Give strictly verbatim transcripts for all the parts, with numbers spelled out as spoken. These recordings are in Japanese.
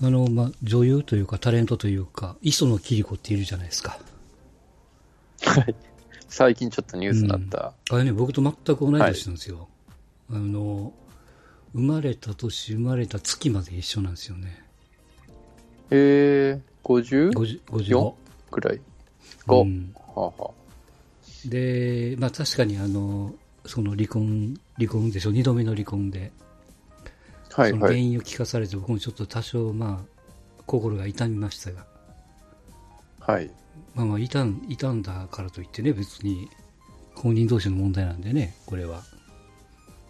あの、まあ、女優というかタレントというか磯野キリコっているじゃないですか。はい。最近ちょっとニュースになった、うん、あれね、僕と全く同い年なんですよ、はい、あの生まれた年生まれた月まで一緒なんですよね。えー、ごじゅう ごじゅうよんくらいご、うんはあはあ、で、まあ、確かにあのその離婚離婚でしょ、にどめの離婚で、はいはい、その原因を聞かされて僕もちょっと多少、まあ、心が痛みましたが、はいまあ、まあ痛ん、痛んだからといってね、別に公認同士の問題なんでね、これは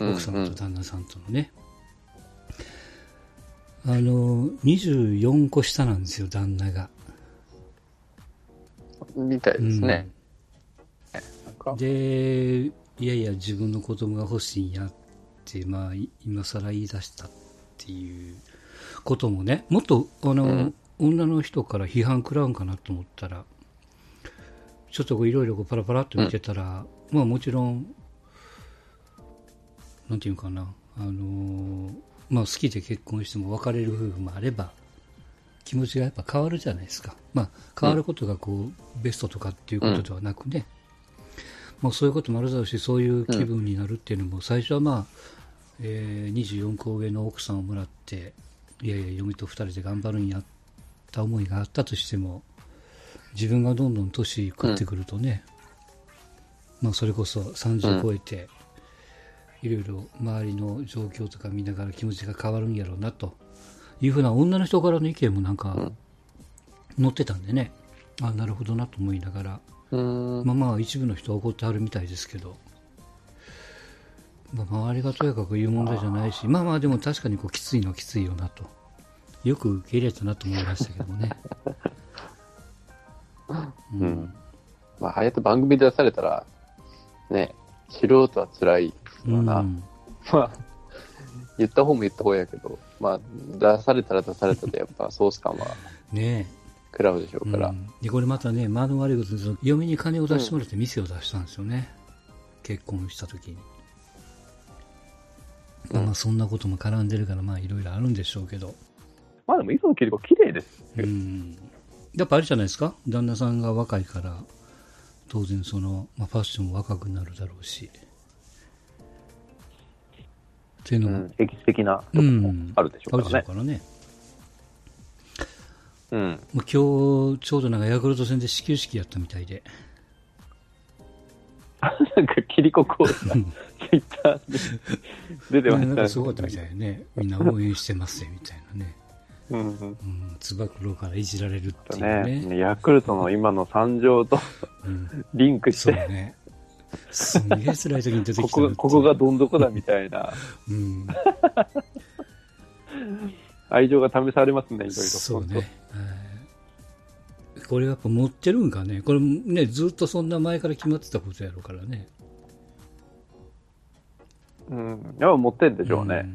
奥様と旦那さんとのね、うんうん、あのにじゅうよんこ下なんですよ旦那がみたいですね、うん、でいやいや自分の子供が欲しいんやって、まあ、今更言い出したっていうこともね、もっとあの、うん女の人から批判食らうんかなと思ったらちょっといろいろパラパラって見てたら、うん、まあもちろんなんていうかな、あのーまあ、好きで結婚しても別れる夫婦もあれば気持ちがやっぱ変わるじゃないですか、まあ、変わることがこう、うん、ベストとかっていうことではなくね、うんまあ、そういうこともあるだろうしそういう気分になるっていうのも最初は、まあえー、にじゅうよんこ上の奥さんをもらっていやいや嫁とふたりで頑張るんやってた思いがあったとしても自分がどんどん年食ってくるとね、うんまあ、それこそさんじゅう超えていろいろ周りの状況とか見ながら気持ちが変わるんやろうなというふうな女の人からの意見もなんか載ってたんでね、あなるほどなと思いながら、うんまあまあ一部の人は怒ってはるみたいですけど、まあ、周りがとやかく言う問題じゃないし、まあまあでも確かにこうきついのはきついよなとよく受け入れたなと思いましたけどね、うんうんまあ、ああやって番組で出されたら、ね、素人はつらいよな、うんまあ、言った方も言った方やけど、まあ、出されたら出されたでやっぱソース感は食らうでしょうから、ねうん、でこれまたね間の悪いことで嫁に金を出してもらって店を出したんですよね、うん、結婚した時に、まあ、まあそんなことも絡んでるからまあいろいろあるんでしょうけど、まあでも磯野キリコ綺麗ですよ、うん、やっぱあれじゃないですか、旦那さんが若いから当然その、まあ、ファッションも若くなるだろうしっていうのも、うん、歴史的なところもあるでしょうからね、うん、もう今日ちょうどなんかヤクルト戦で始球式やったみたいでなんかキリココーナーツイッターで出てました、ね、なんかすごかったみたいねみんな応援してますみたいなねうんうんうん、つば九郎からいじられるっていう ね, ねヤクルトの今の惨状と、うん、リンクしてそう、ね、すんげえ辛い時に出てきたここここがどん底だみたいな、うん、愛情が試されますねいろいろそうね、えー、これやっぱ持ってるんかねこれねずっとそんな前から決まってたことやろうからねうんやっぱ持ってるんでしょうね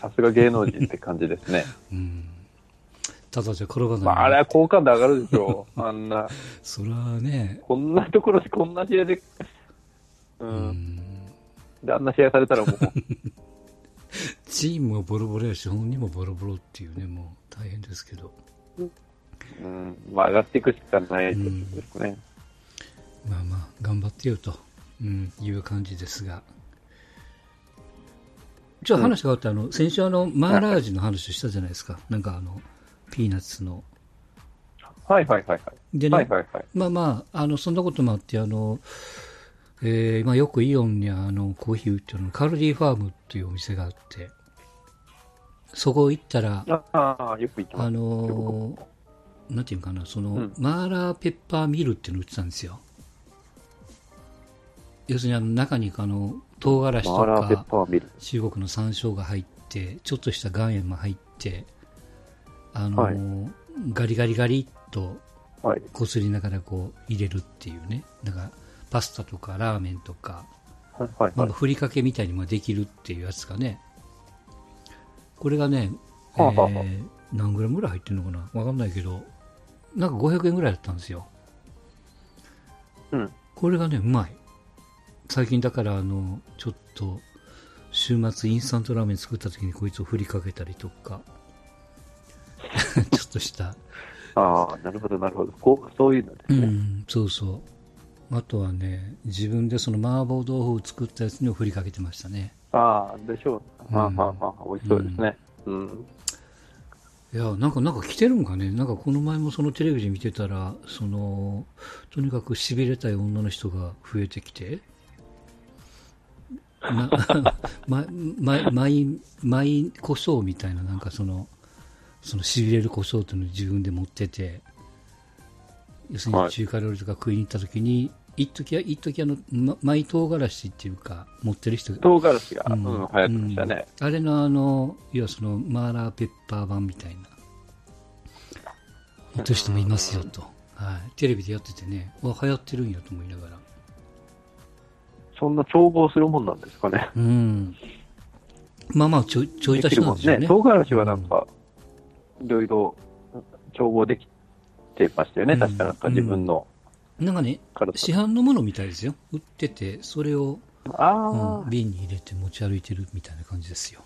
さすが芸能人って感じですねうんただじゃ転ばない、まあ、あれは好感度上がるでしょあんなそらねこんなところでこんな試合でうん、うん、であんな試合されたらもうチームもボロボロやし本人もボロボロっていうねもう大変ですけどうん、まあ、上がっていくしかないですね、うん、まあまあ頑張ってよと、うん、いう感じですがじゃあ話変わって、うん、あの先週あのマーラージの話したじゃないですかなんかあのピーナッツのはいはいはいはいでね、はいはいはい、まあまあ、 あのそんなこともあってあの、えーまあ、よくイオンにあのコーヒー売ってるのカルディファームっていうお店があってそこ行ったらあよく行きますあのなんていうかなその、うん、マーラーペッパーミルっていうの売ってたんですよ要するにあの中にあの唐辛子とか中国の山椒が入ってちょっとした岩塩も入ってあの、はい、ガリガリガリっとこすりながらこう入れるっていうねなんかパスタとかラーメンとか、はいはいはいまあ、ふりかけみたいにもできるっていうやつがねこれがね、えーはあはあ、何グラムぐらい入ってるのかな分かんないけどなんかごひゃくえんぐらいだったんですよ、うん、これがねうまい最近だからあのちょっと週末インスタントラーメン作った時にこいつをふりかけたりとかとした。ああ、なるほどなるほど。こうそういうのですね。うん、そうそう。あとはね、自分でその麻婆豆腐を作ったやつに振りかけてましたね。ああ、でしょう。まあまあまあ、うん、美味しそうですね。うん。うん、いやなんかなんか来てるんかね。なんかこの前もそのテレビで見てたら、そのとにかく痺れたい女の人が増えてきて。ま、ま、マイ、マイ胡椒みたいな、なんかその、その痺れる胡椒というのを自分で持ってて、要するに中華料理とか食いに行った時に、はい、一時は、一時あの、ま、マイ唐辛子っていうか、持ってる人が。唐辛子が、うん、うん、流行ってましたね。うん、あれのあの、要はその、マーラーペッパー版みたいな、持ってる人もいますよと。はい。テレビでやっててね、わ、流行ってるんやと思いながら。そんな調合するもんなんですかね。うん。まあまあちょちょい足しなんですよね。唐辛子はなんかいろいろ調合できてましたよね。うん、確かなんか自分の、うん、なんかね市販のものみたいですよ。売っててそれをあ、うん、瓶に入れて持ち歩いてるみたいな感じですよ。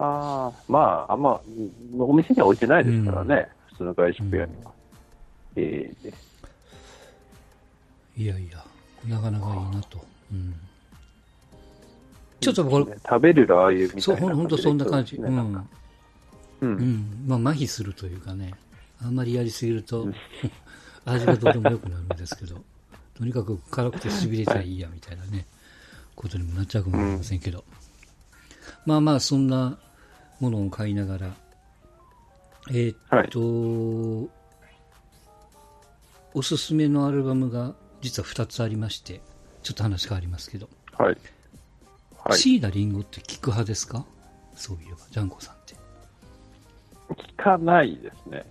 ああ、まああんまお店には置いてないですからね。うん、普通の外食屋には。うん、ええー。いやいやなかなかいいなと。うん、ちょっとこれ、ね、食べるラー油みたいなそうほんとそんな感じ、ねうんなんかうんうん、まあ麻痺するというかねあんまりやりすぎると味がどうでもよくなるんですけどとにかく辛くてしびれたらいいやみたいなねことにもなっちゃうかもしれませんけど、うん、まあまあそんなものを買いながらえー、っと、はい、おすすめのアルバムが実はふたつありましてちょっと話変わりますけど、はいはい、椎名林檎って聞く派ですか？そういえばジャンコさんって聞かないですね。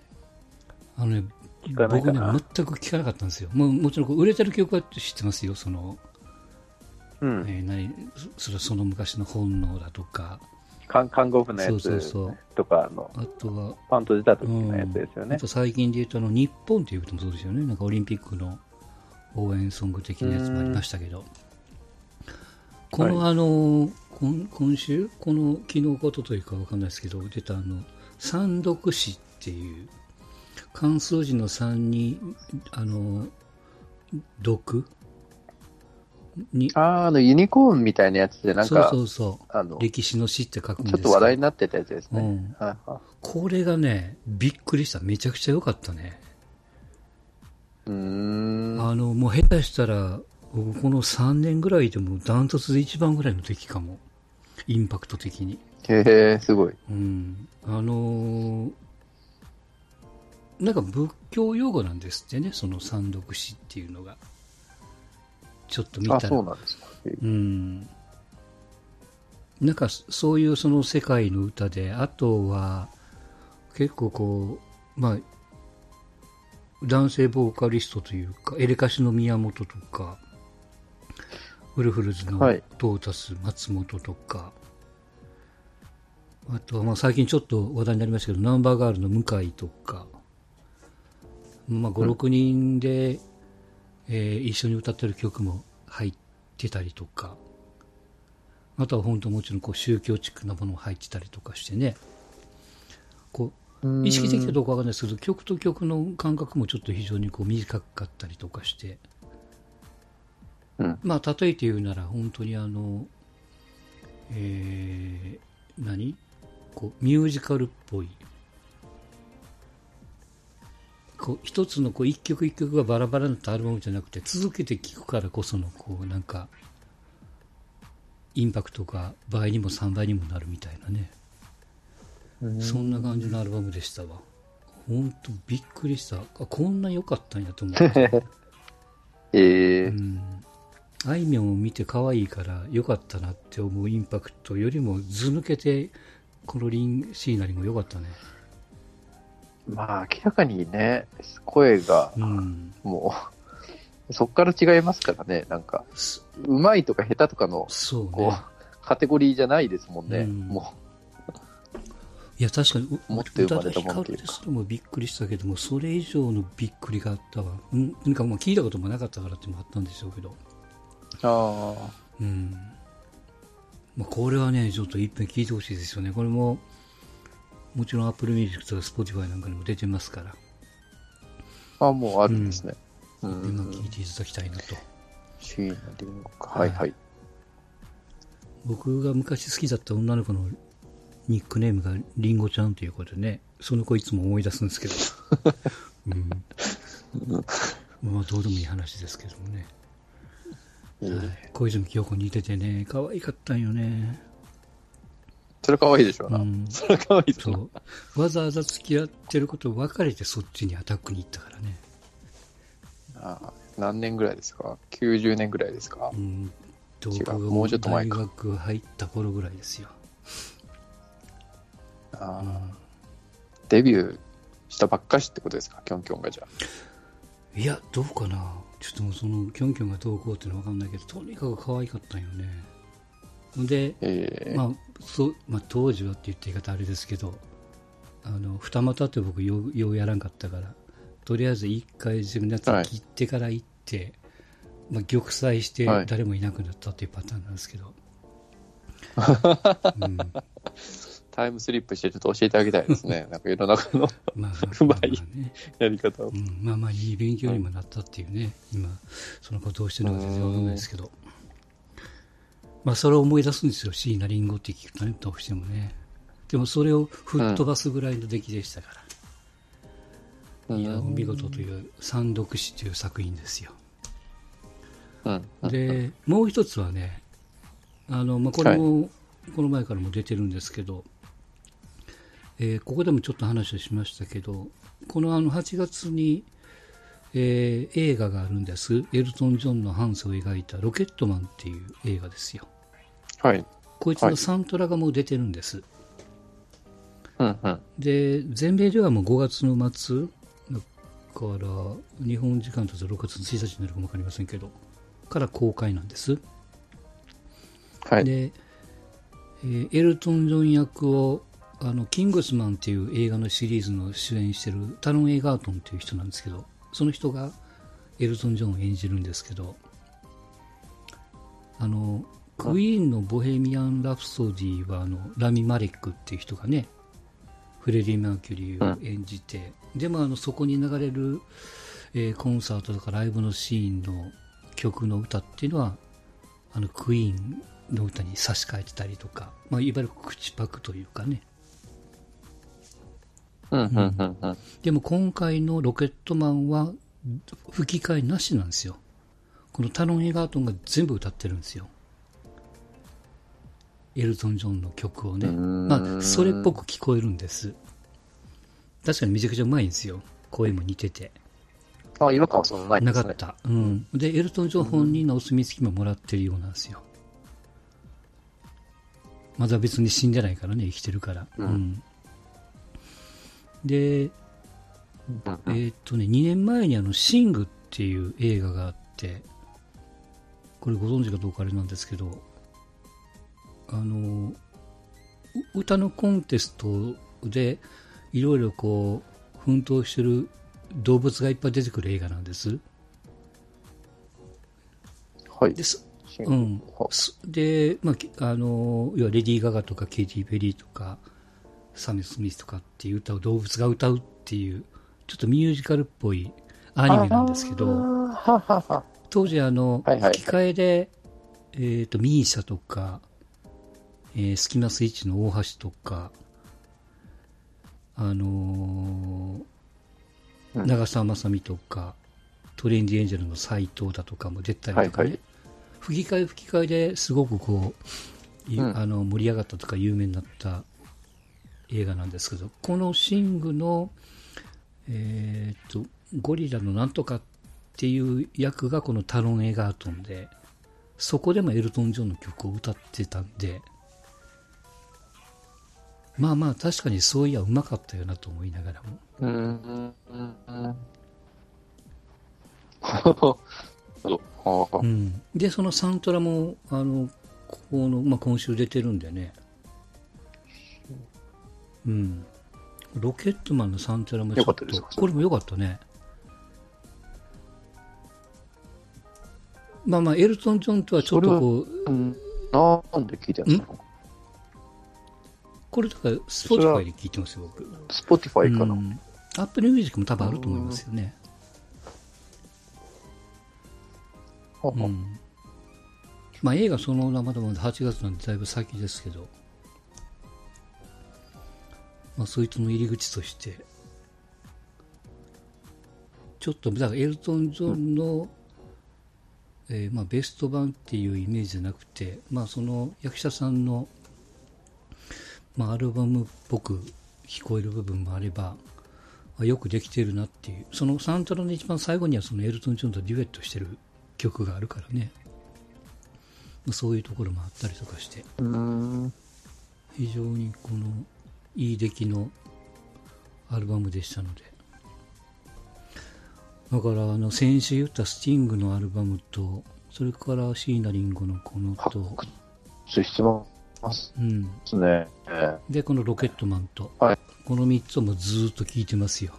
あのね僕ね全く聞かなかったんですよ。もうもちろん売れてる曲は知ってますよ。その、うんえー、何それその昔の本能だとか韓国のやつとかのあとはパンと出た時のやつですよね。うん、あと最近で言うとあの日本っていうこともそうですよね。なんかオリンピックの応援ソング的なやつもありましたけど、このあの、はい、今, 今週この昨日ことというかわかんないですけど出たあの三読詩っていう漢数字のさんにあの読にああのユニコーンみたいなやつでなんかそうそうそうあの歴史の詩って書くんですけどちょっと話題になってたやつですね。うん、これがねびっくりしためちゃくちゃ良かったね。うーんあのもう下手したら僕このさんねんぐらいでもダントツで一番ぐらいの敵かもインパクト的にへえすごい、うん、あのなんか仏教用語なんですってねその三読詩っていうのがちょっと見たらあそうなんですか、うん、なんかそういうその世界の歌であとは結構こうまあ男性ボーカリストというかエレカシの宮本とかウルフルズのトータス松本とか、はい、あとはまあ最近ちょっと話題になりましたけどナンバーガールの向井とか、まあ、ご、ろくにんで、うんえー、一緒に歌ってる曲も入ってたりとかあとは本当もちろんこう宗教チックなものも入ってたりとかしてねこう意識的かどうかわかんないですけど曲と曲の間隔もちょっと非常にこう短かったりとかして、うん、まあ例えて言うなら本当にあの、えー、何こうミュージカルっぽいこう一つのこう一曲一曲がバラバラになったアルバムじゃなくて続けて聴くからこそのこうなんかインパクトが倍にもさんばいにもなるみたいなねそんな感じのアルバムでしたわ。本当びっくりした。あこんな良かったんやと思って。ええーうん。あいみょんを見て可愛いから良かったなって思うインパクトよりもず抜けてこのリンシーナリンも良かったね。まあ明らかにね声が、うん、もうそっから違いますからねなんか上手いとか下手とかのそう、ね、こうカテゴリーじゃないですもんね、うん、もう。いや確かに宇多田ヒカルですともびっくりしたけどもそれ以上のびっくりがあったわ。うん、なんかもう聞いたこともなかったからってもあったんでしょうけどあ、うんまあ、これはねちょっと一遍聞いてほしいですよね。これももちろん Apple Music とか Spotify なんかにも出てますから。あ、もうあるんですね。うん。今聴いていただきたいなと。シーナリンゴか。はいはい。僕が昔好きだった女の子のニックネームがリンゴちゃんということでね、その子いつも思い出すんですけど。うん。まあどうでもいい話ですけどもね。いいね、小泉京子に似ててね、可愛かったんよね。それ可愛いでしょうな。うん、それ可愛いでしょう。そう。わざわざ付き合ってることを別れてそっちにアタックに行ったからね。ああ、何年ぐらいですか？きゅうじゅうねんぐらいですか？うん。違う、もうちょっと前か。大学入った頃ぐらいですよ。ああ、うん、デビューしたばっかしってことですか？キョンキョンがじゃあ。いや、どうかな。ちょっともうそのキョンキョンがどうこうっていうのは分かんないけど、とにかく可愛かったんよね。で、えーまあそうまあ、当時はって言って言い方あれですけど、あの二股って僕よう、ようやらんかったから、とりあえず一回自分のやつを切ってから行って、はい、まあ、玉砕して誰もいなくなったっていうパターンなんですけど、はい、うん、タイムスリップしてちょっと教えてあげたいですね。なんか世の中のまあうまいやり方を、うん、まあまあいい勉強にもなったっていうね、はい、今そのことをしてるのが全然わからないですけど、まあ、それを思い出すんですよ、椎名林檎って聞くとね、どうしてもね。でもそれを吹っ飛ばすぐらいの出来でしたから、うん、いやお見事という三読詩という作品ですよ、うん、でもう一つはね、あの、まあ、これも、はい、この前からも出てるんですけど、えー、ここでもちょっと話をしましたけど、この、 あのはちがつに、えー、映画があるんです。エルトン・ジョンのハンセを描いたロケットマンっていう映画ですよ。はい、こいつのサントラがもう出てるんです、はい、うんうん、で全米ではもうごがつの末だから日本時間としてろくがつのついたちになるかも分かりませんけどから公開なんです。はい、で、えー、エルトン・ジョン役をあのキングスマンっていう映画のシリーズの主演してるタロン・エガートンっていう人なんですけど、その人がエルトン・ジョンを演じるんですけど、あのクイーンのボヘミアン・ラプソディはあのラミ・マレックっていう人がね、フレディ・マーキュリーを演じて、うん、でもあのそこに流れる、えー、コンサートとかライブのシーンの曲の歌っていうのはあのクイーンの歌に差し替えてたりとか、まあ、いわゆる口パクというかね、うんうんうんうん、でも今回のロケットマンは吹き替えなしなんですよ。このタロン・エガートンが全部歌ってるんですよ、エルトン・ジョンの曲をね。まあそれっぽく聞こえるんです。確かにめちゃくちゃうまいんですよ、声も似てて。あ、違和感はそんなないですね。なかった、うん、でエルトン・ジョン本人のお墨付きももらってるようなんですよ。まだ別に死んでないからね、生きてるから、うん、うん、で、えーっとね、にねんまえにあのシングっていう映画があって、これご存知かどうかあれなんですけど、あの歌のコンテストでいろいろこう奮闘してる動物がいっぱい出てくる映画なんです。はい、です、うん、で、まあ、あの要はレディー・ガガとかケイティ・ペリーとかサム・スミスとかっていう歌を動物が歌うっていうちょっとミュージカルっぽいアニメなんですけど、当時あの吹き替えでえとミーシャとかえスキマスイッチの大橋とかあの長澤まさみとかトレインディエンジェルの斎藤だとかも出たりとかね、吹き替え吹き替えですごくこうあの盛り上がったとか有名になった映画なんですけど、このシングの、えー、とゴリラのなんとかっていう役がこのタロン・エガートンで、そこでもエルトン・ジョンの曲を歌ってたんで、まあまあ確かにそういやうまかったよなと思いながらも、うーん、うん、でそのサントラもあのここの、まあ、今週出てるんでね、うん、ロケットマンのサントラもちょっとこれも良かったね。まあまあエルトン・ジョンとはちょっとこう、うん、なんで聞いてるの？これだから Spotify で聞いてますよ、僕。Spotify かな、うん、Apple Music も多分あると思いますよね。うんうん、まあ、映画そのままだまだはちがつなんでだいぶ先ですけど、まあ、そいつの入り口としてちょっとだからエルトン・ジョンの、うん、えーまあ、ベスト版っていうイメージじゃなくて、まあ、その役者さんの、まあ、アルバムっぽく聞こえる部分もあれば、まあ、よくできてるなっていう、そのサントラの一番最後にはそのエルトン・ジョンとデュエットしてる曲があるからね、まあ、そういうところもあったりとかして、うーん、非常にこのいい出来のアルバムでしたので、だからあの先週言ったスティングのアルバムと、それから椎名林檎のこのとしてますね、うん、でこのロケットマンと、はい、このみっつをもずっと聴いてますよ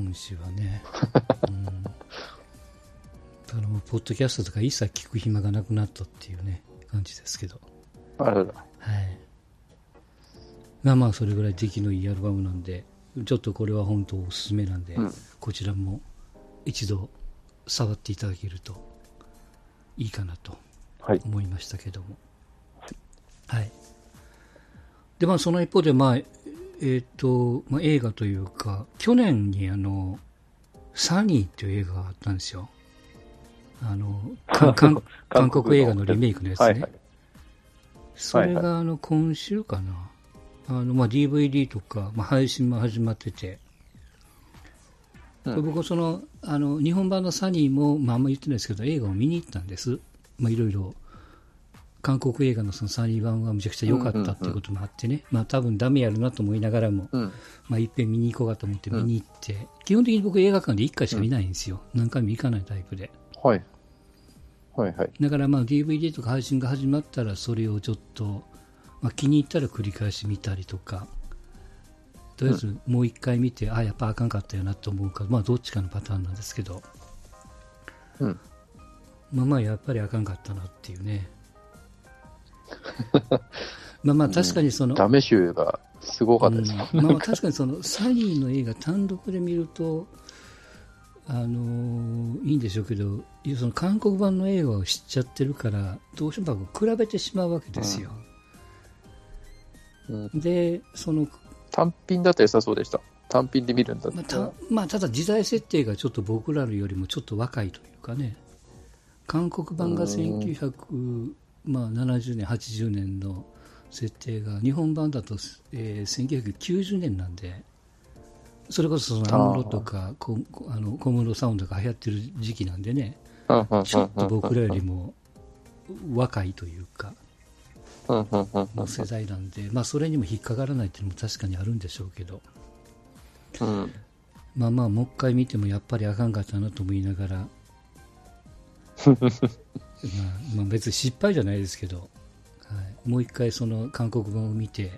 今週はね、うん、だからもうポッドキャストとか一切聴く暇がなくなったっていうね感じですけど、あれだ、はい、まあまあそれぐらい出来のいいアルバムなんで、ちょっとこれは本当おすすめなんで、うん、こちらも一度触っていただけるといいかなと思いましたけども、はい、はい、でまあその一方で、まあえーとまあ、映画というか、去年にあのサニーという映画があったんですよ、あのか韓, 韓国映画のリメイクのやつね、はいはい、それがあの今週かな、あのまあ、ディーブイディー とか、まあ、配信も始まってて、うん、僕はそのあの日本版のサニーも、まあ、あんまり言ってないですけど映画を見に行ったんです、まあ、いろいろ韓国映画 の, そのサニー版がめちゃくちゃ良かったっていうこともあってね、うんうんうん、まあ、多分ダメやるなと思いながらも、うん、まあ、いっぺん見に行こうかと思って見に行って、うん、基本的に僕映画館でいっかいしか見ないんですよ、うん、何回も行かないタイプで、はいはいはい、だからまあ ディーブイディー とか配信が始まったらそれをちょっとまあ、気に入ったら繰り返し見たりとか、とりあえずもう一回見て、うん、あやっぱあかんかったよなと思うか、まあ、どっちかのパターンなんですけど、うん、まあまあやっぱりあかんかったなっていうねまあまあ確かにその、うん、ダメ集がすごかったです、うん、まあ確かにそのサニーの映画単独で見るとあのー、いいんでしょうけど、その韓国版の映画を知っちゃってるからどうしても比べてしまうわけですよ、うんでその単品だと良さそうでした。単品で見るんだったら、まあ、た、まあ、ただ時代設定がちょっと僕らよりもちょっと若いというかね、韓国版がせんきゅうひゃくななじゅうねん、まあ、はちじゅうねんの設定が日本版だと、えー、せんきゅうひゃくきゅうじゅうねんなんで、それこそその安室とかこあの小室サウンドが流行ってる時期なんでね、ちょっと僕らよりも若いというかの世代なんで、まあ、それにも引っかからないっていうのも確かにあるんでしょうけど、うん、まあまあもう一回見てもやっぱりあかんかったなと思いながらまあまあ別に失敗じゃないですけど、はい、もう一回その韓国版を見て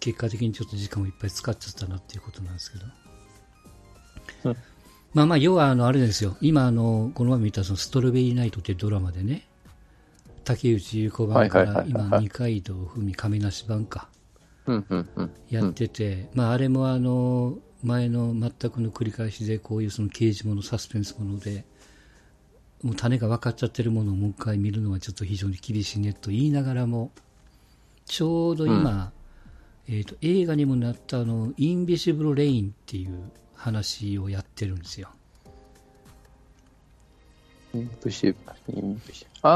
結果的にちょっと時間をいっぱい使っちゃったなっていうことなんですけど、うん、まあまあ要はあのあれですよ、今あのこの前見たそのストロベリーナイトというドラマでね、竹内優子版から今二階堂ふみ亀梨版かやってて、まああれもあの前の全くの繰り返しで、こういうその刑事ものサスペンスものでもう種が分かっちゃってるものをもう一回見るのはちょっと非常に厳しいねと言いながらも、ちょうど今えと映画にもなったあのインビシブルレインっていう話をやってるんですよ。インプシブル、インプシブル。あ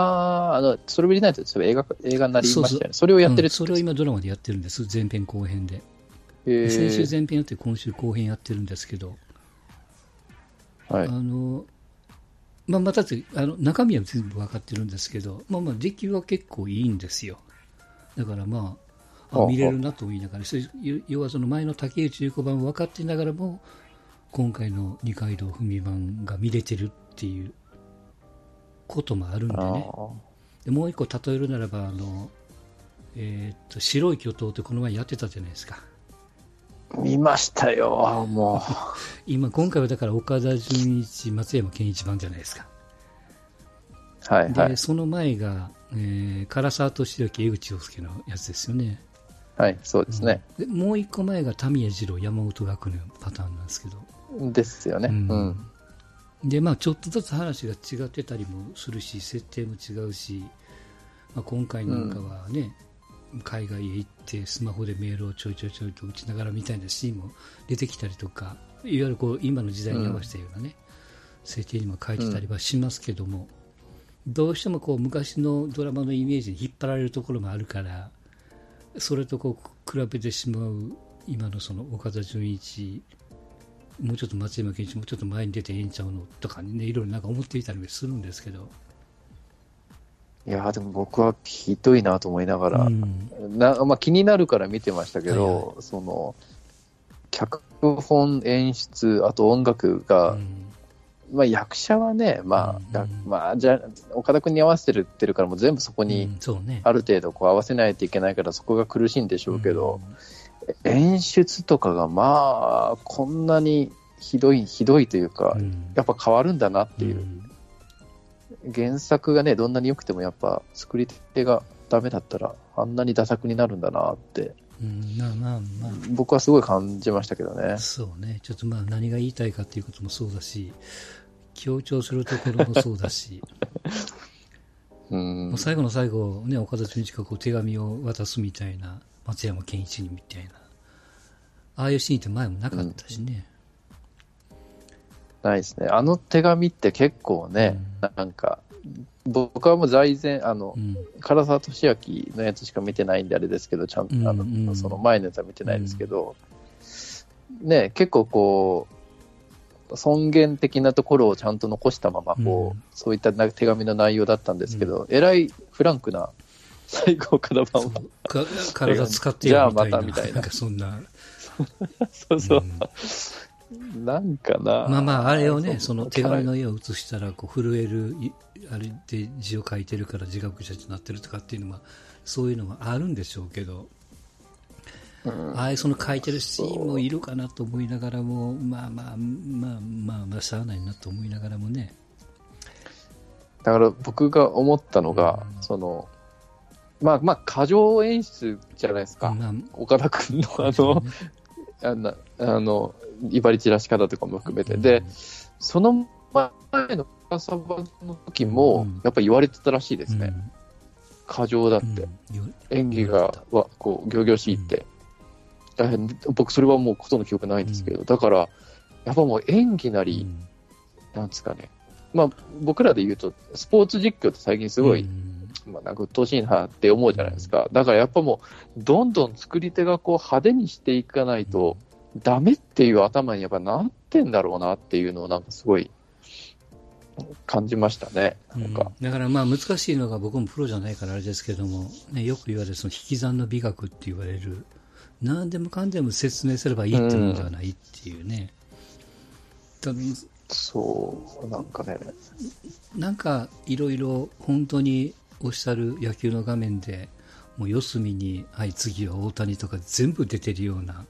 あ、あのストロベリーナイトで映画映画になりましたよね。そうそう。それをやってるって、うん。それを今ドラマでやってるんです。前編後編で。えー、先週前編やって今週後編やってるんですけど。はい。あのまあまたあの中身は全部分かってるんですけど、まあまあ出来は結構いいんですよ。だからまあ。あ見れるなと言いながら、要はその前の竹内優子版を分かっていながらも今回の二階堂ふみ版が見れてるっていうこともあるんでね。でもう一個例えるならばあの、えー、っと白い巨塔ってこの前やってたじゃないですか。見ましたよもう今今回はだから岡田准一松山健一版じゃないですか。はいはい、でその前がえー、唐沢寿明、江口洋介のやつですよね。はい、そうですね。うん、でもう一個前が田宮二郎、山本学のパターンなんですけど。ですよね。うんうん、でまあちょっとずつ話が違ってたりもするし、設定も違うし、まあ、今回なんかはね、うん、海外へ行ってスマホでメールをちょいちょいちょいと打ちながらみたいなシーンも出てきたりとか、いわゆるこう今の時代に合わせたようなね、うん、設定にも書いてたりはしますけども、うん、どうしてもこう昔のドラマのイメージに引っ張られるところもあるから、それとこう比べてしまう今のその岡田准一、もうちょっと松山ケンイチ、もうちょっと前に出てええんちゃうのとかね、いろいろなんか思っていたりもするんですけど、いやでも僕はひどいなと思いながら、うんなまあ、気になるから見てましたけど、はいはい、その脚本演出あと音楽が、うんまあ、役者はね、まあうんまあ、じゃ岡田君に合わせてるってるからもう全部そこにある程度こう合わせないといけないからそこが苦しいんでしょうけど、うん、演出とかがまあこんなにひどいひどいというか、うん、やっぱ変わるんだなっていう、うん原作がねどんなに良くてもやっぱ作り手がダメだったらあんなにダサくになるんだなって、うんまあまあまあ、僕はすごい感じましたけどね。そうね、ちょっとまあ何が言いたいかっていうこともそうだし強調するところもそうだしうんもう最後の最後、ね、岡田准一がこう手紙を渡すみたいな松山ケンイチにみたいなああいうシーンって前もなかったしね、うんないですね。あの手紙って結構ね、うん、なんか僕はもう財前あの、うん、唐沢寿明のやつしか見てないんであれですけどちゃんとあの、うんうん、その前のやつは見てないですけど、うん、ね結構こう尊厳的なところをちゃんと残したままこう、うん、そういった手紙の内容だったんですけど、うん、えらいフランクな最後からばんは体使ってやるみたいなじゃあまたみたいななんかそんなそうそう、うんなんかなまあまああれをねその手紙の絵を写したらこう震えるあれで字を書いてるから字がぐちゃぐちゃになってるとかっていうのはそういうのもあるんでしょうけど、うん、ああいうその書いてるシーンもいるかなと思いながらもまあまあまあまあまあしゃあないなと思いながらもねだから僕が思ったのが、うん、そのまあまあ過剰演出じゃないですか、まあ、岡田君のあの、ね、あの、あの威張り散らし方とかも含めて、うん、でその前の唐沢の時もやっぱり言われてたらしいですね、うん、過剰だって、うん、演技がはこう仰々しいって、うん、僕それはもうことの記憶ないんですけど、うん、だからやっぱもう演技なり、うん、なんですかね、まあ、僕らで言うとスポーツ実況って最近すごい、うんまあ、なんか鬱陶しいなって思うじゃないですか、うん、だからやっぱもうどんどん作り手がこう派手にしていかないと、うんダメっていう頭にやっぱなってんだろうなっていうのをなんかすごい感じましたねなんか、うん、だからまあ難しいのが僕もプロじゃないからあれですけども、ね、よく言われるその引き算の美学って言われる何でもかんでも説明すればいいっていうのではないっていうね、うん、そうなんかねなんかいろいろ本当におっしゃる野球の画面でもう四隅にはい次は大谷とか全部出てるような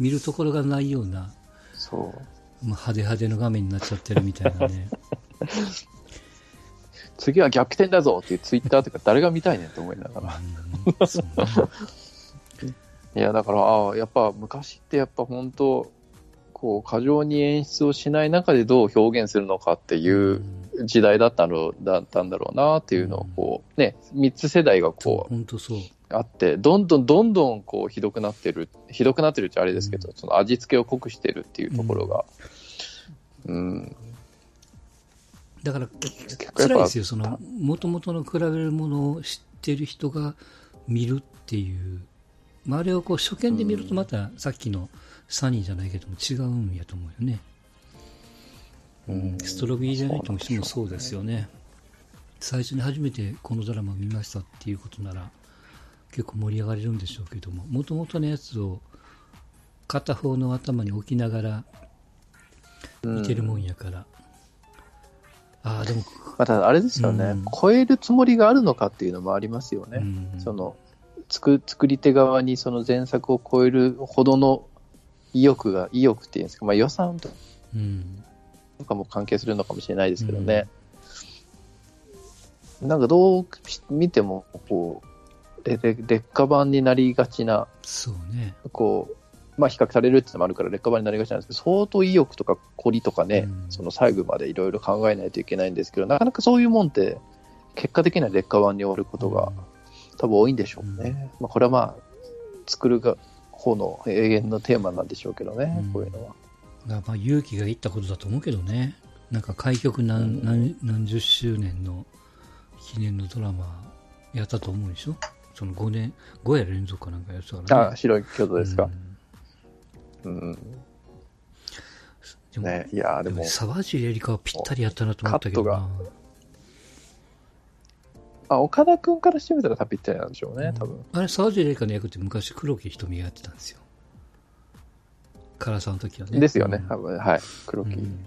見るところがないようなそう、まあ、派手派手の画面になっちゃってるみたいなね次は逆転だぞっていうツイッターとか誰が見たいねんと思いながらいやだからあやっぱ昔ってやっぱ本当こう過剰に演出をしない中でどう表現するのかっていう時代だったのだったんだろうなっていうのをこう、ね、みっつ世代がこう本当そうあってどんどんどんどんこうひどくなってるひどくなってるってあれですけど、うん、その味付けを濃くしてるっていうところが、うんうん、だから辛いですよその元々の比べるものを知ってる人が見るっていう、まあ、あれをこう初見で見るとまたさっきのサニーじゃないけども違うんやと思うよね、うん、ストロベリージャーニーとしてもそうですよね最初に初めてこのドラマを見ましたっていうことなら結構盛り上がれるんでしょうけどももともとのやつを片方の頭に置きながら見てるもんやから、うん、ああでもまたあれですよね、うん、超えるつもりがあるのかっていうのもありますよね、うん、その 作, 作り手側にその前作を超えるほどの意欲が意欲っていうんですか、まあ、予算とかも関係するのかもしれないですけどね、うんなんかどう見てもこう劣化版になりがちな、そうね、こうまあ比較されるっていうのもあるから劣化版になりがちなんですけど、相当意欲とか凝りとかね、うん、その細部までいろいろ考えないといけないんですけど、なかなかそういうもんって結果的には劣化版に終わることが多分多いんでしょうね、うん、まあ、これはまあ作る方の永遠のテーマなんでしょうけどね、うん、こういうのはまあ勇気がいったことだと思うけどね。なんか開局 何,、うん、何十周年の記念のドラマやったと思うでしょ。そのごねんごや連続かなんかやったからね。ああ、白い京都ですか。うん。うん、でも、ね、いやでも沢尻エリカはぴったりやったなと思ったけどな。カットがあ岡田君からしてみたらぴったりなんでしょうね、うん、多分。あれ沢尻エリカの役って昔黒木瞳がやってたんですよ。唐沢の時はね。ですよね。うん、多分はい黒木。うん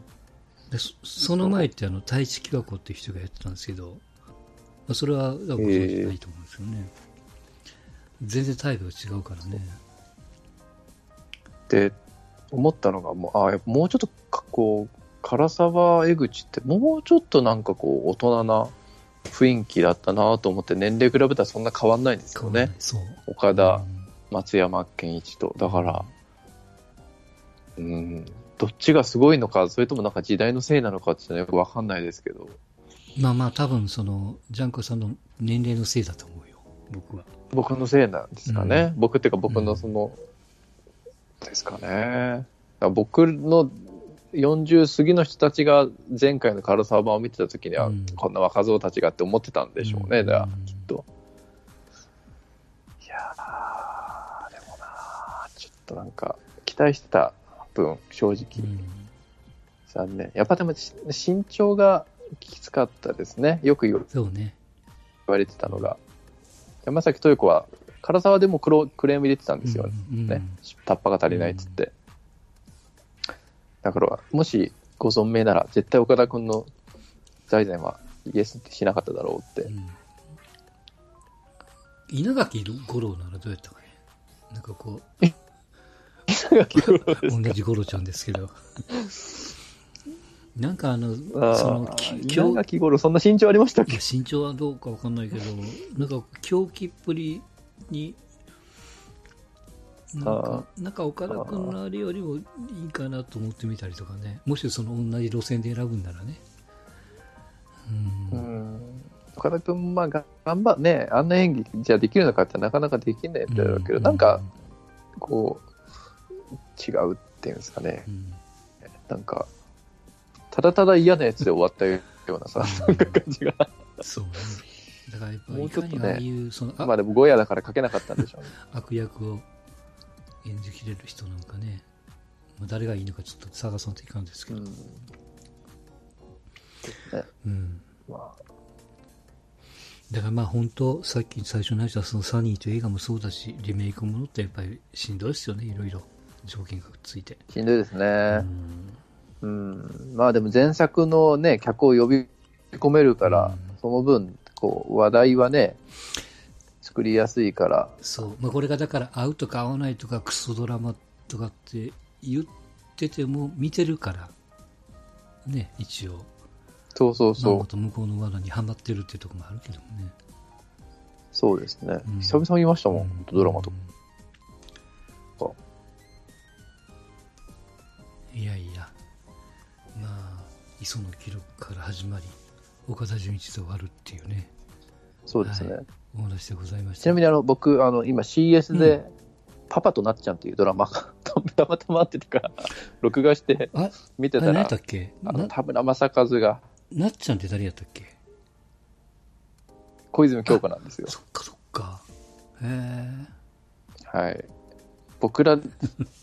で そ, その前ってあの太一貴子っていう人がやってたんですけど、まあ、それはご存じないと思うんですよね、えー、全然タイプが違うからねって思ったのが、もうあやっぱもうちょっとこう唐沢江口ってもうちょっとなんかこう大人な雰囲気だったなと思って、年齢比べたらそんな変わんないんですよね。そう岡田、うん、松山健一とだからうん、うんどっちがすごいのか、それともなんか時代のせいなのかってよく分かんないですけど、まあまあ多分そのジャンコさんの年齢のせいだと思うよ。僕は僕のせいなんですかね、うん、僕っていうか僕のその、うん、ですかね。僕のよんじゅう過ぎの人たちが前回のカルサーバーを見てた時には、うん、こんな若造たちがって思ってたんでしょうね、うん、だからきっと、うん、いやでもなちょっとなんか期待してた正直、うん、残念。やっぱでも身長がきつかったですね。よく言われてたのが、ね、山崎豊子は唐沢でもクレーム入れてたんですよね、うんうん、タッパが足りないっつって、うん、だからもしご存命なら絶対岡田君の財前はイエスってしなかっただろうって、うん、稲垣吾郎ならどうやったかね。なんかこう同じゴロちゃんですけどなんかあのその稲垣吾郎そんな身長ありましたっけ。身長はどうか分かんないけどなんか狂気っぷりになんか、なんか岡田君のあれよりもいいかなと思ってみたりとかね。もしその同じ路線で選ぶんならね、うんうん、岡田君まあ頑張ね、あんな演技じゃできるのかってなかなかできないんだろうけど、うん、なんかこう違うっていうんですかね、うん、なんかただただ嫌なやつで終わったようなさなんか感じがそう、ね、だからやっぱりもうちょっとね、まあでもゴヤだから書けなかったんでしょうね悪役を演じきれる人なんかね、まあ、誰がいいのかちょっと探さないといかんですけど、うんねうんまあ、だからまあ本当さっき最初に話したそのサニーという映画もそうだし、リメイクものってやっぱりしんどいですよね。いろいろ条件がついてしんどいですね、うんうん、まあでも前作のね客を呼び込めるから、うん、その分こう話題はね作りやすいからそう、まあ、これがだから合うとか合わないとかクソドラマとかって言ってても見てるからね、一応そうそうそうと向こうの罠にはまってるってところもあるけどもね。そうですね、うん、久々見ましたもん、うん、ドラマとか、うんいやいや、まあ磯野記録から始まり岡田准一で終わるっていうね。そうですね、はい、お話でございました。ちなみにあの僕あの今 シーエス でパパとなっちゃんっていうドラマが、うん、たまたまあってたから録画して見てたら、何やったっけあの田村正和がなっちゃんって誰やったっけ。小泉京子なんですよ。そっかそっか、へえ、はい、僕ら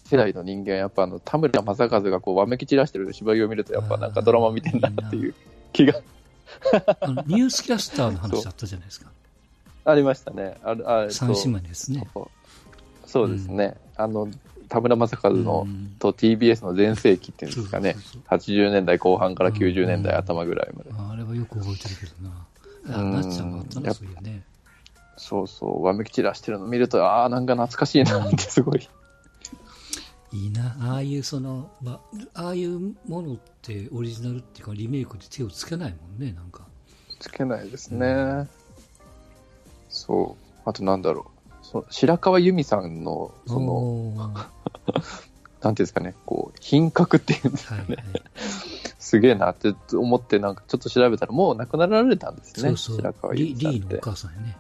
世代の人間やっぱあの田村正和がこうわめき散らしてる芝居を見るとやっぱなんかドラマ見てんなっていう気があのニュースキャスターの話あったじゃないですか。ありましたね。ああ三姉妹ですね。そう、そうですね、うん、あの田村正和のと ティービーエス の全盛期っていうんですかね、うん、そうそうそうはちじゅうねんだいこう半からきゅうじゅうねんだい頭ぐらいまで、うん、あれはよく覚えてるけどな。あなっちゃんもあったな、そういうね。そうそうわめき散らしてるの見るとああなんか懐かしいなってすごいいいなああいうその、まああいうものってオリジナルっていうかリメイクで手をつけないもんね。なんかつけないですね、うん、そうあとなんだろうその白川由美さんのそのなんていうんですかねこう品格っていうんですかね、はいはい、すげえなって思ってなんかちょっと調べたらもう亡くなられたんですね。そうそう白川由美さんって リ, リーのお母さんやね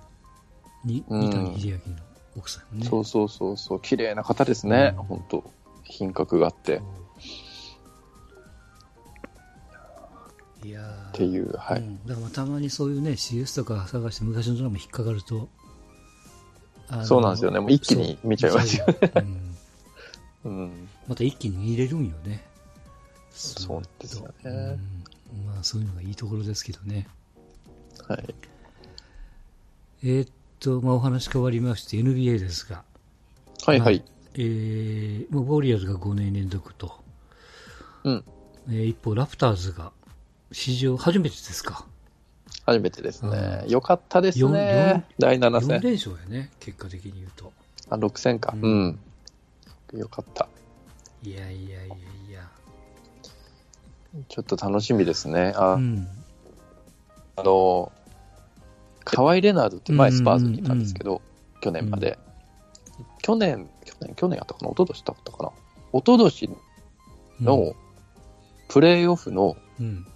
に、うん、三谷秀明の奥さんね。そうそうそうそう綺麗な方ですね、うん、本当品格があっていやっていう、はいうん、だからたまにそういうね シーエス とか探して昔のドラマ引っかかるとそうなんですよねもう一気に見ちゃいますよねう、うんうん、また一気に見れるんよね。そうですよね、うんまあ、そういうのがいいところですけどね。はいえー、っと、まあ、お話変わりまして エヌビーエー ですがはいはい、まあえー、ウォリアーズがごねんれんぞくと、うんえー、一方ラプターズが史上初めてですか。初めてですね。良かったですね。だいななせん。よんれんしょうやね、結果的に言うと。あ、ろくせんか。うん。良かった。いやいやいやいや。ちょっと楽しみですね。あ、うん、あの、カワイ・レナードって前スパーズにいたんですけど、うんうん、去年まで、うん。去年、去年、去年やったかな、一昨年だったかな。一昨年のプレーオフの、うんうん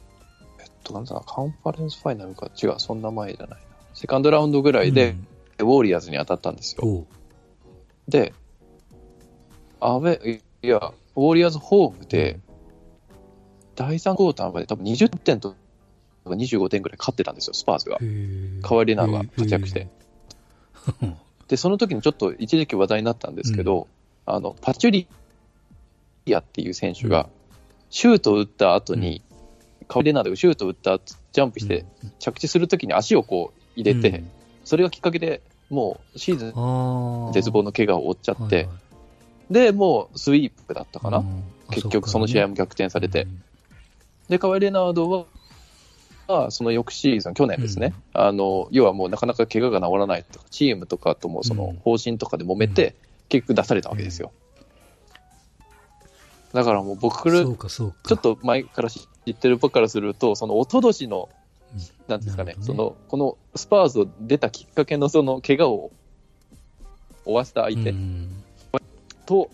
なんだカンファレンスファイナルか違うそんな前じゃないなセカンドラウンドぐらいで、うん、ウォリアーズに当たったんですよ。でアウェイいやウォリアーズホームで、うん、だいさんクォーターまで多分にじゅってんとかにじゅうごてんぐらい勝ってたんですよスパーズが。カワイ・レナードが活躍してでその時にちょっと一時期話題になったんですけど、うん、あのパチュリアっていう選手が、うん、シュートを打った後に、うんカワイ・レナードがシュートを打ったジャンプして着地するときに足をこう入れて、うん、それがきっかけでもうシーズン絶望の怪我を負っちゃって、はいはい、でもうスイープだったかな、うん、結局その試合も逆転されて、うん、でカワイ・レナードはその翌シーズン去年ですね、うん、あの要はもうなかなか怪我が治らないとかチームとかともその方針とかで揉めて、うん、結局出されたわけですよ、うん、だからもう僕らちょっと前から知って言ってる僕からするとそのおととしのなんですかね、そのこのスパーズを出たきっかけのその怪我を負わせた相手と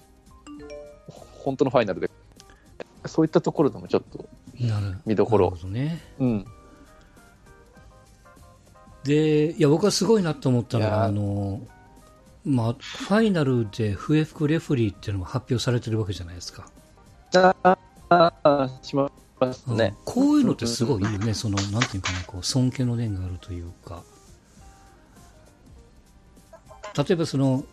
本当のファイナルでそういったところでもちょっと見どころ、ねうん、でいや僕はすごいなと思ったのがあの、まあ、ファイナルで笛吹くレフリーっていうのも発表されてるわけじゃないですか。ああしまね、こういうのってすごいいいよね。そのなんていうかな、こう尊敬の念があるというか、例えばその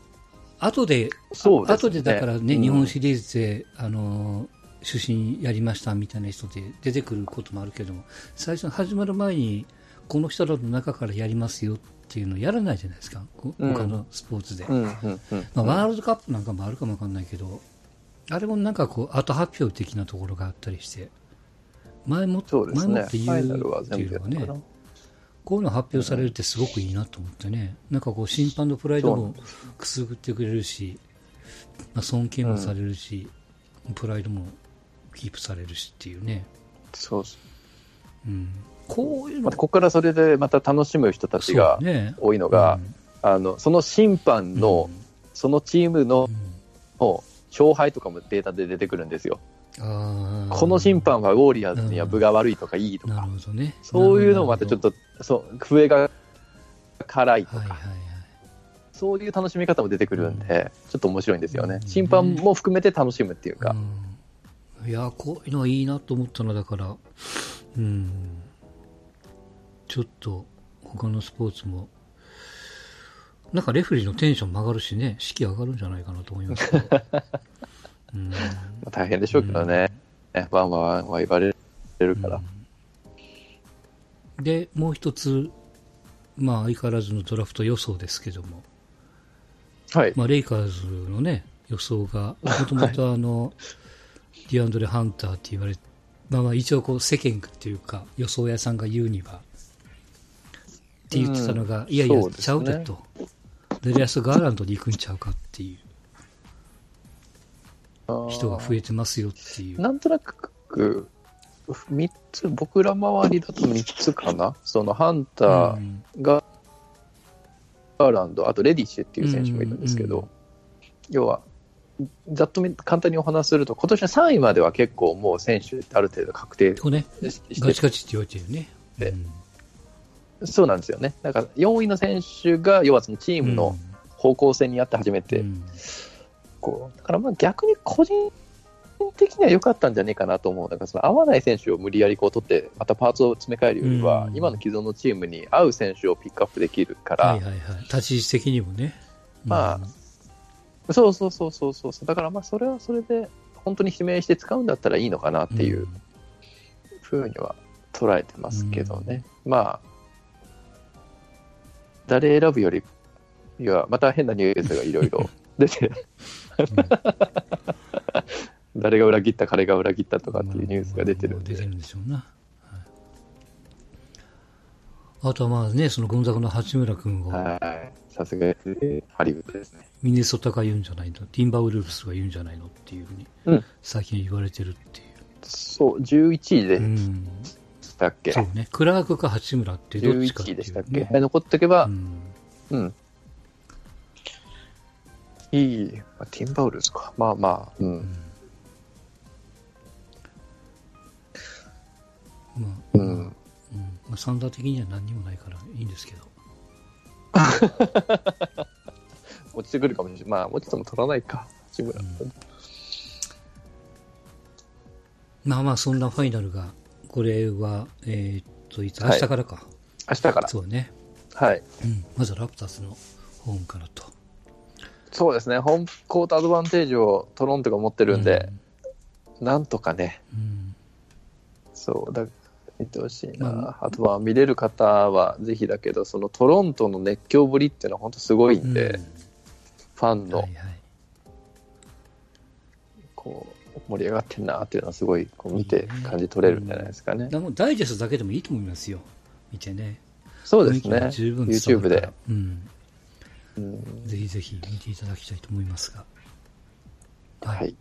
後で、そうですね、後でだからね、うん、日本シリーズであの主審やりましたみたいな人で出てくることもあるけども、最初の始まる前にこの人らの中からやりますよっていうのをやらないじゃないですか、うん、他のスポーツで、うんうんうんまあ、ワールドカップなんかもあるかもわかんないけど、あれもなんかこう後発表的なところがあったりして前もって言うっていうのがね、こういうの発表されるってすごくいいなと思ってね、なんかこう審判のプライドもくすぐってくれるし、まあ、尊敬もされるし、うん、プライドもキープされるしっていうね。そうです、うん、こういうの、ま、ここからそれでまた楽しむ人たちが多いのが、そうね、うん、あのその審判の、うん、そのチームの、うん、勝敗とかもデータで出てくるんですよ。あこの審判はウォーリアーズには分が悪いとかいいとか、ね、そういうのもまたちょっとそう笛が辛いとか、はいはいはい、そういう楽しみ方も出てくるんで、うん、ちょっと面白いんですよね、うん、審判も含めて楽しむっていうか、うん、いやこういうのはいいなと思ったのだから、うん、ちょっと他のスポーツもなんかレフェリーのテンションも上がるしね、士気上がるんじゃないかなと思いますけどうんまあ、大変でしょうけどね、うん、ワンワンワンワン言われるから、うん、でもう一つ、まあ、相変わらずのドラフト予想ですけども、はいまあ、レイカーズの、ね、予想がもともとあの、はい、ディアンドレ・ハンターって言われて、まあ、まあ一応こう世間っていうか予想屋さんが言うにはって言ってたのが、うん、いやいや、ね、ちゃうでとデリアス・ガーランドに行くんちゃうかっていう人が増えてますよっていう、なんとなくみっつ、僕ら周りだとみっつかな、そのハンターがガーランド、あとレディッシュっていう選手もいるんですけど、うんうんうん、要はざっと簡単にお話すると今年のさんいまでは結構もう選手ある程度確定して、ね、ガチガチって言われてるね、うん、そうなんですよね。だからよんいの選手が要はそのチームの方向性にあって初めて、うん、こうだからまあ逆に個人的には良かったんじゃないかなと思う。だからその合わない選手を無理やりこう取ってまたパーツを詰め替えるよりは、うん、今の既存のチームに合う選手をピックアップできるから、はいはいはい、立ち位置的にもね、まあ、うん、そうそうそうそうそう、だからまあそれはそれで本当に指名して使うんだったらいいのかなっていうふうには捉えてますけどね、うん、まあ誰選ぶよりいやまた変なニュースがいろいろ出て誰が裏切った彼が裏切ったとかっていうニュースが出てるんで、まあ、出てるんでしょうな、はい、あとはまあねそのゴンザガの八村君がさすがハリウッドですね。ミネソタが言うんじゃないの、ティンバーウルフスが言うんじゃないのっていうふうに、うん、最近言われてるっていう。そうじゅういちいでしたっけ、うん、そうね、クラークか八村ってどっちかっていう、ね、じゅういちいでしたっけ、残っておけばうん、うん、いい、まあ、ティンバーウルフスか、まあまあうん、うんまあうんうんまあ、サンダー的には何にもないからいいんですけど落ちてくるかもしれない、まあ落ちても取らないか、うん、まあまあそんなファイナルがこれはえー、っといつ明日からか、はい、明日からそうね、はい、うん、まずはラプターズのホームからと。そうですね、ホームコートアドバンテージをトロントが持ってるんで、うん、なんとかね、うん、そうだ見てほしいな、まあ、あとは見れる方はぜひだけど、そのトロントの熱狂ぶりっていうのは本当すごいんで、うん、ファンの、はいはい、こう盛り上がってんなっていうのはすごいこう見て感じ取れるんじゃないですかね、うん、でもダイジェストだけでもいいと思いますよ、見てね。そうですね、YouTube で、うんうん、ぜひぜひ見ていただきたいと思いますが、はい、はい。